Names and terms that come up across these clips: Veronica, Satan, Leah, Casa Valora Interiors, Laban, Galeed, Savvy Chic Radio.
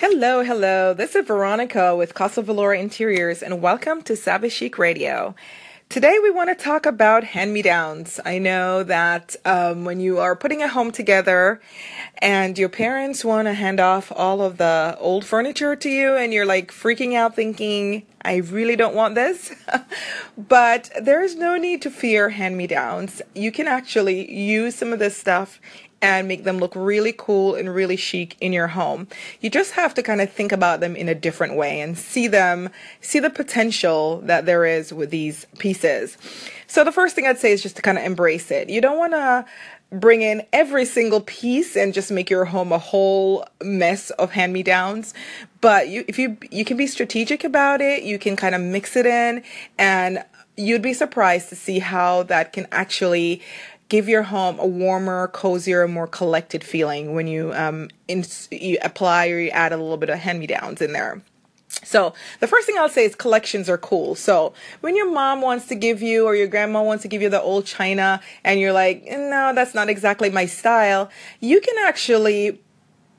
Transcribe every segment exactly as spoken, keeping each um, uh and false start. Hello, hello. This is Veronica with Casa Valora Interiors, and welcome to Savvy Chic Radio. Today we want to talk about hand-me-downs. I know that um, when you are putting a home together and your parents want to hand off all of the old furniture to you and you're like freaking out thinking, I really don't want this. But there is no need to fear hand-me-downs. You can actually use some of this stuff and make them look really cool and really chic in your home. You just have to kind of think about them in a different way and see them, see the potential that there is with these pieces. So the first thing I'd say is just to kind of embrace it. You don't want to bring in every single piece and just make your home a whole mess of hand-me-downs. But you, if you, you can be strategic about it, you can kind of mix it in, and you'd be surprised to see how that can actually give your home a warmer, cozier, more collected feeling when you, um, in, you apply or you add a little bit of hand-me-downs in there. So the first thing I'll say is collections are cool. So when your mom wants to give you or your grandma wants to give you the old china and you're like, no, that's not exactly my style, you can actually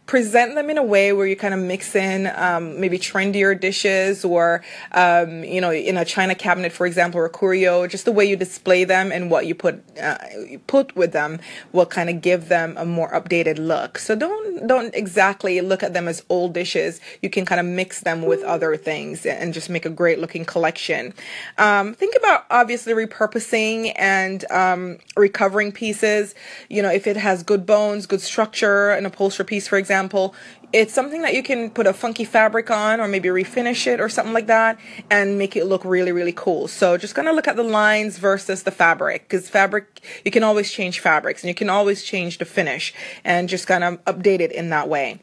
present them in a way where you kind of mix in um, maybe trendier dishes or, um, you know, in a china cabinet, for example, or a curio. Just the way you display them and what you put uh, put with them will kind of give them a more updated look. So don't don't exactly look at them as old dishes. You can kind of mix them with other things and just make a great looking collection. Um, think about obviously repurposing and um, recovering pieces. You know, if it has good bones, good structure, an upholstery piece, for example, Example, it's something that you can put a funky fabric on or maybe refinish it or something like that and make it look really, really cool. So just kind of look at the lines versus the fabric, because fabric, you can always change fabrics and you can always change the finish and just kind of update it in that way.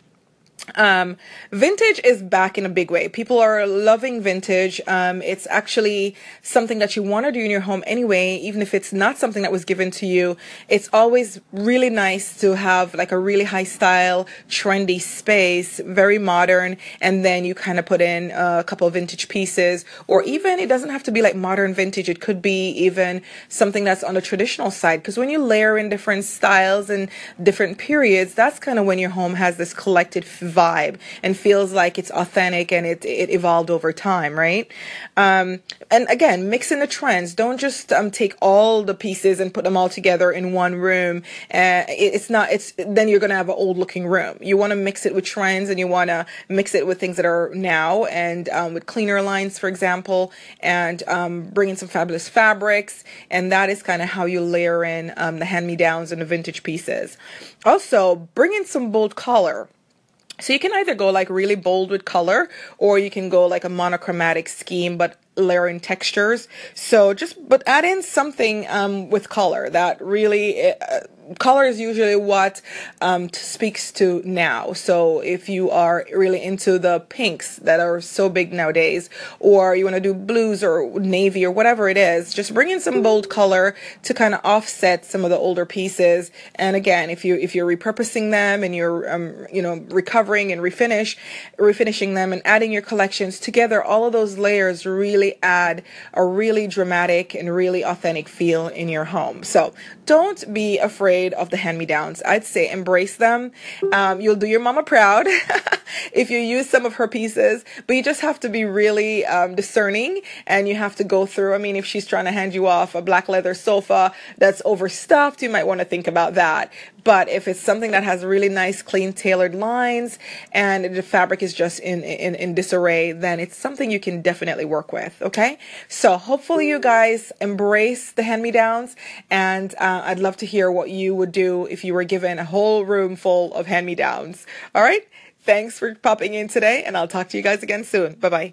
Um, vintage is back in a big way. People are loving vintage. Um, it's actually something that you want to do in your home anyway, even if it's not something that was given to you. It's always really nice to have like a really high style, trendy space, very modern, and then you kind of put in a couple of vintage pieces, or even it doesn't have to be like modern vintage. It could be even something that's on the traditional side, because when you layer in different styles and different periods, that's kind of when your home has this collected vibe and feels like it's authentic and it, it evolved over time, right? Um, and again, mix in the trends. Don't just um, take all the pieces and put them all together in one room. Uh, it, it's not, it's, then you're going to have an old looking room. You want to mix it with trends and you want to mix it with things that are now and um, with cleaner lines, for example, and um, bring in some fabulous fabrics. And that is kind of how you layer in um, the hand-me-downs and the vintage pieces. Also, bring in some bold color. So you can either go like really bold with color, or you can go like a monochromatic scheme, but layering textures. So just, but add in something um, with color that really, uh, color is usually what um, speaks to now. So if you are really into the pinks that are so big nowadays, or you want to do blues or navy or whatever it is, just bring in some bold color to kind of offset some of the older pieces. And again, if you if you're repurposing them and you're um, you know recovering and refinish, refinishing them and adding your collections together, all of those layers really add a really dramatic and really authentic feel in your home. So don't be afraid of the hand-me-downs. I'd say embrace them. Um, you'll do your mama proud if you use some of her pieces, but you just have to be really um, discerning, and you have to go through. I mean, if she's trying to hand you off a black leather sofa that's overstuffed, you might want to think about that. But if it's something that has really nice, clean, tailored lines and the fabric is just in, in, in disarray, then it's something you can definitely work with. Okay, so hopefully you guys embrace the hand-me-downs, and uh, I'd love to hear what you would do if you were given a whole room full of hand-me-downs. All right, thanks for popping in today, and I'll talk to you guys again soon. Bye-bye.